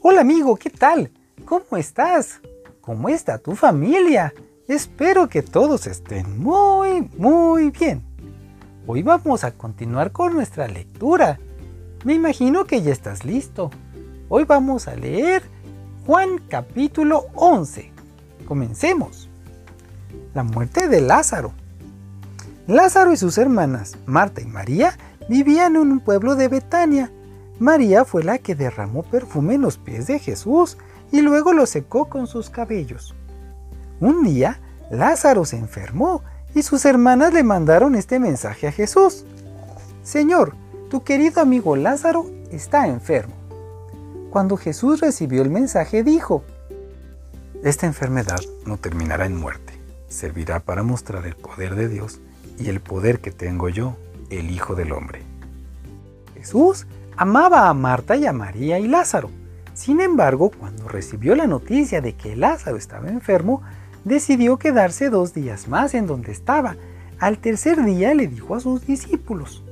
Hola amigo, ¿qué tal? ¿Cómo estás? ¿Cómo está tu familia? Espero que todos estén muy bien. Hoy vamos a continuar con nuestra lectura. Me imagino que ya estás listo. Hoy vamos a leer Juan capítulo 11. Comencemos. La muerte de Lázaro. Lázaro y sus hermanas, Marta y María, vivían en un pueblo de Betania. María fue la que derramó perfume en los pies de Jesús y luego lo secó con sus cabellos. Un día, Lázaro se enfermó y sus hermanas le mandaron este mensaje a Jesús: Señor, tu querido amigo Lázaro está enfermo. Cuando Jesús recibió el mensaje dijo: Esta enfermedad no terminará en muerte, servirá para mostrar el poder de Dios y el poder que tengo yo, el Hijo del Hombre. Jesús amaba a Marta y a María y Lázaro. Sin embargo, cuando recibió la noticia de que Lázaro estaba enfermo, decidió quedarse 2 días más en donde estaba. Al tercer día le dijo a sus discípulos: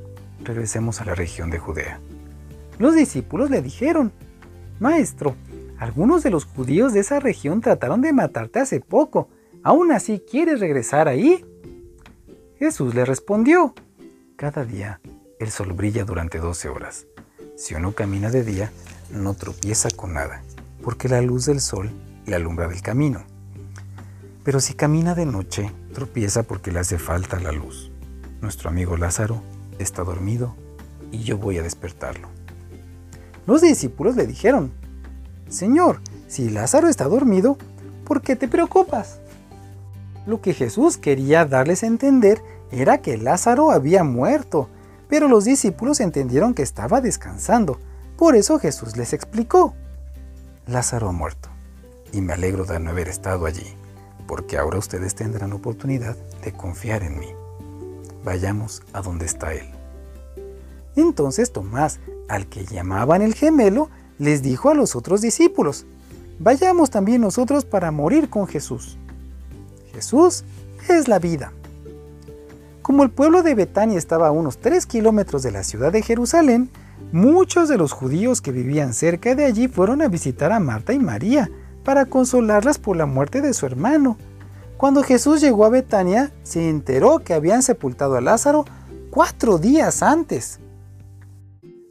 Regresemos a la región de Judea. Los discípulos le dijeron: Maestro, algunos de los judíos de esa región trataron de matarte hace poco. ¿Aún así quieres regresar ahí? Jesús le respondió: Cada día el sol brilla durante 12 horas. Si uno camina de día, no tropieza con nada, porque la luz del sol le alumbra del camino. Pero si camina de noche, tropieza porque le hace falta la luz. Nuestro amigo Lázaro está dormido y yo voy a despertarlo. Los discípulos le dijeron: Señor, si Lázaro está dormido, ¿por qué te preocupas? Lo que Jesús quería darles a entender era que Lázaro había muerto, pero los discípulos entendieron que estaba descansando. Por eso Jesús les explicó: Lázaro ha muerto, y me alegro de no haber estado allí, porque ahora ustedes tendrán oportunidad de confiar en mí. Vayamos a donde está él. Entonces Tomás, al que llamaban el gemelo, les dijo a los otros discípulos: Vayamos también nosotros para morir con Jesús. Jesús es la vida. Como el pueblo de Betania estaba a unos 3 kilómetros de la ciudad de Jerusalén, muchos de los judíos que vivían cerca de allí fueron a visitar a Marta y María para consolarlas por la muerte de su hermano. Cuando Jesús llegó a Betania, se enteró que habían sepultado a Lázaro 4 días antes.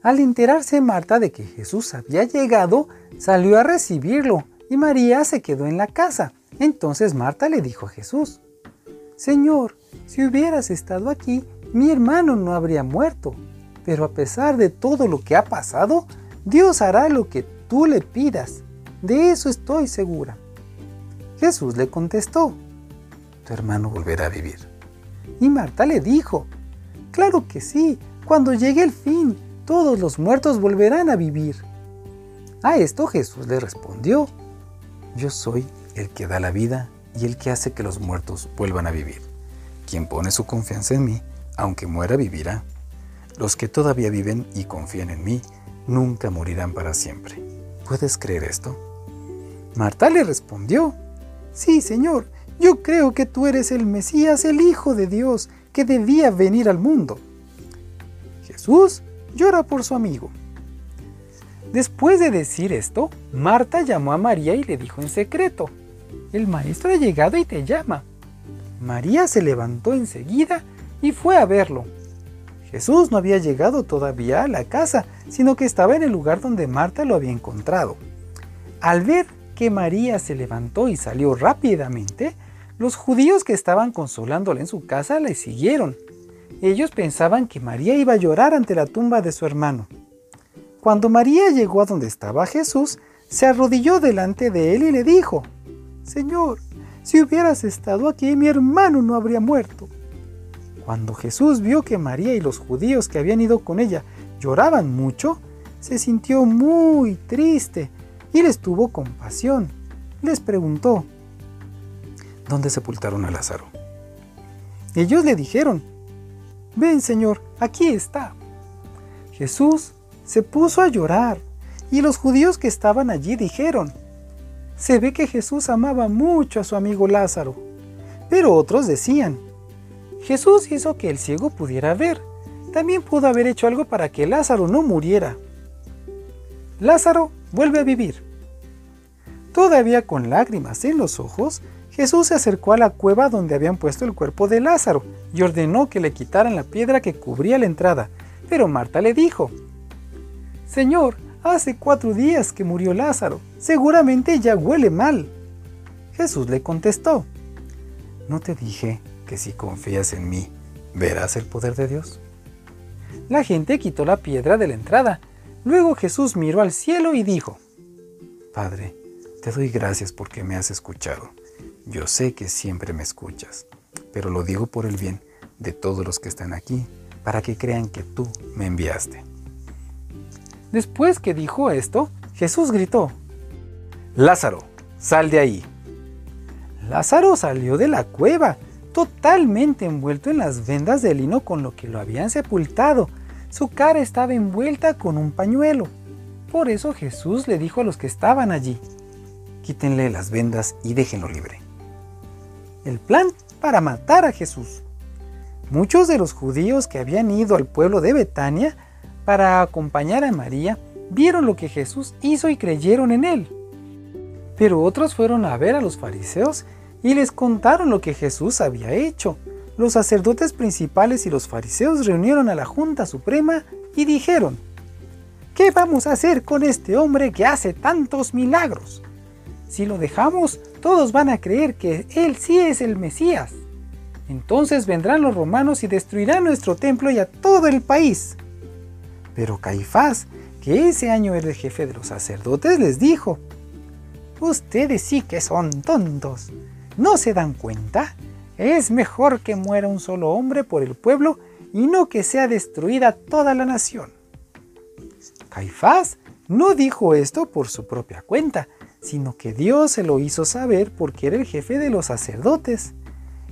Al enterarse Marta de que Jesús había llegado, salió a recibirlo y María se quedó en la casa. Entonces Marta le dijo a Jesús: Señor, si hubieras estado aquí, mi hermano no habría muerto. Pero a pesar de todo lo que ha pasado, Dios hará lo que tú le pidas. De eso estoy segura. Jesús le contestó: Tu hermano volverá a vivir. Y Marta le dijo: Claro que sí, cuando llegue el fin, todos los muertos volverán a vivir. A esto Jesús le respondió: Yo soy el que da la vida y el que hace que los muertos vuelvan a vivir. Quien pone su confianza en mí, aunque muera, vivirá. Los que todavía viven y confían en mí, nunca morirán para siempre. ¿Puedes creer esto? Marta le respondió: Sí, Señor, yo creo que tú eres el Mesías, el Hijo de Dios, que debía venir al mundo. Jesús llora por su amigo. Después de decir esto, Marta llamó a María y le dijo en secreto: El maestro ha llegado y te llama. María se levantó enseguida y fue a verlo. Jesús no había llegado todavía a la casa, sino que estaba en el lugar donde Marta lo había encontrado. Al ver que María se levantó y salió rápidamente, los judíos que estaban consolándola en su casa la siguieron. Ellos pensaban que María iba a llorar ante la tumba de su hermano. Cuando María llegó a donde estaba Jesús, se arrodilló delante de él y le dijo: Señor, si hubieras estado aquí, mi hermano no habría muerto. Cuando Jesús vio que María y los judíos que habían ido con ella lloraban mucho, se sintió muy triste y les tuvo compasión. Les preguntó: ¿Dónde sepultaron a Lázaro? Ellos le dijeron: Ven, Señor, aquí está. Jesús se puso a llorar y los judíos que estaban allí dijeron: Se ve que Jesús amaba mucho a su amigo Lázaro. Pero otros decían: Jesús hizo que el ciego pudiera ver. También pudo haber hecho algo para que Lázaro no muriera. Lázaro vuelve a vivir. Todavía con lágrimas en los ojos, Jesús se acercó a la cueva donde habían puesto el cuerpo de Lázaro y ordenó que le quitaran la piedra que cubría la entrada. Pero Marta le dijo: «Señor, hace 4 días que murió Lázaro, seguramente ya huele mal». Jesús le contestó: «¿No te dije que si confías en mí, verás el poder de Dios?». La gente quitó la piedra de la entrada. Luego Jesús miró al cielo y dijo: «Padre, te doy gracias porque me has escuchado. Yo sé que siempre me escuchas, pero lo digo por el bien de todos los que están aquí, para que crean que tú me enviaste». Después que dijo esto, Jesús gritó: «Lázaro, sal de ahí». Lázaro salió de la cueva, totalmente envuelto en las vendas de lino con lo que lo habían sepultado. Su cara estaba envuelta con un pañuelo. Por eso Jesús le dijo a los que estaban allí: «Quítenle las vendas y déjenlo libre». El plan para matar a Jesús. Muchos de los judíos que habían ido al pueblo de Betania para acompañar a María vieron lo que Jesús hizo y creyeron en él. Pero otros fueron a ver a los fariseos y les contaron lo que Jesús había hecho. Los sacerdotes principales y los fariseos reunieron a la Junta Suprema y dijeron: «¿Qué vamos a hacer con este hombre que hace tantos milagros? Si lo dejamos, todos van a creer que él sí es el Mesías. Entonces vendrán los romanos y destruirán nuestro templo y a todo el país». Pero Caifás, que ese año era el jefe de los sacerdotes, les dijo: «Ustedes sí que son tontos. ¿No se dan cuenta? Es mejor que muera un solo hombre por el pueblo y no que sea destruida toda la nación». Caifás no dijo esto por su propia cuenta, sino que Dios se lo hizo saber porque era el jefe de los sacerdotes.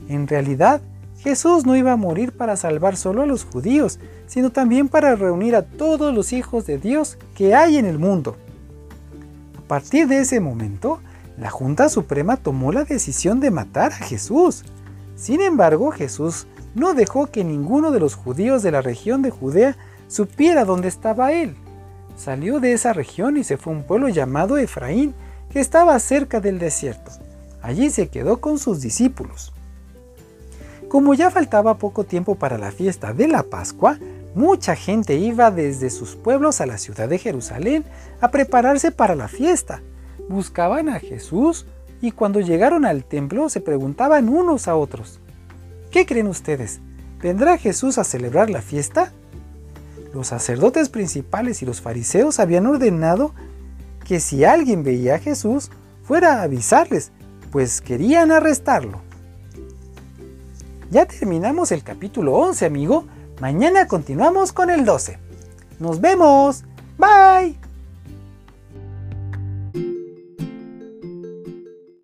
En realidad, Jesús no iba a morir para salvar solo a los judíos, sino también para reunir a todos los hijos de Dios que hay en el mundo. A partir de ese momento, la Junta Suprema tomó la decisión de matar a Jesús. Sin embargo, Jesús no dejó que ninguno de los judíos de la región de Judea supiera dónde estaba él. Salió de esa región y se fue a un pueblo llamado Efraín, que estaba cerca del desierto. Allí se quedó con sus discípulos. Como ya faltaba poco tiempo para la fiesta de la Pascua, mucha gente iba desde sus pueblos a la ciudad de Jerusalén a prepararse para la fiesta. Buscaban a Jesús y cuando llegaron al templo se preguntaban unos a otros: «¿Qué creen ustedes? ¿Vendrá Jesús a celebrar la fiesta?». Los sacerdotes principales y los fariseos habían ordenado que si alguien veía a Jesús, fuera a avisarles, pues querían arrestarlo. Ya terminamos el capítulo 11, amigo. Mañana continuamos con el 12. ¡Nos vemos! ¡Bye!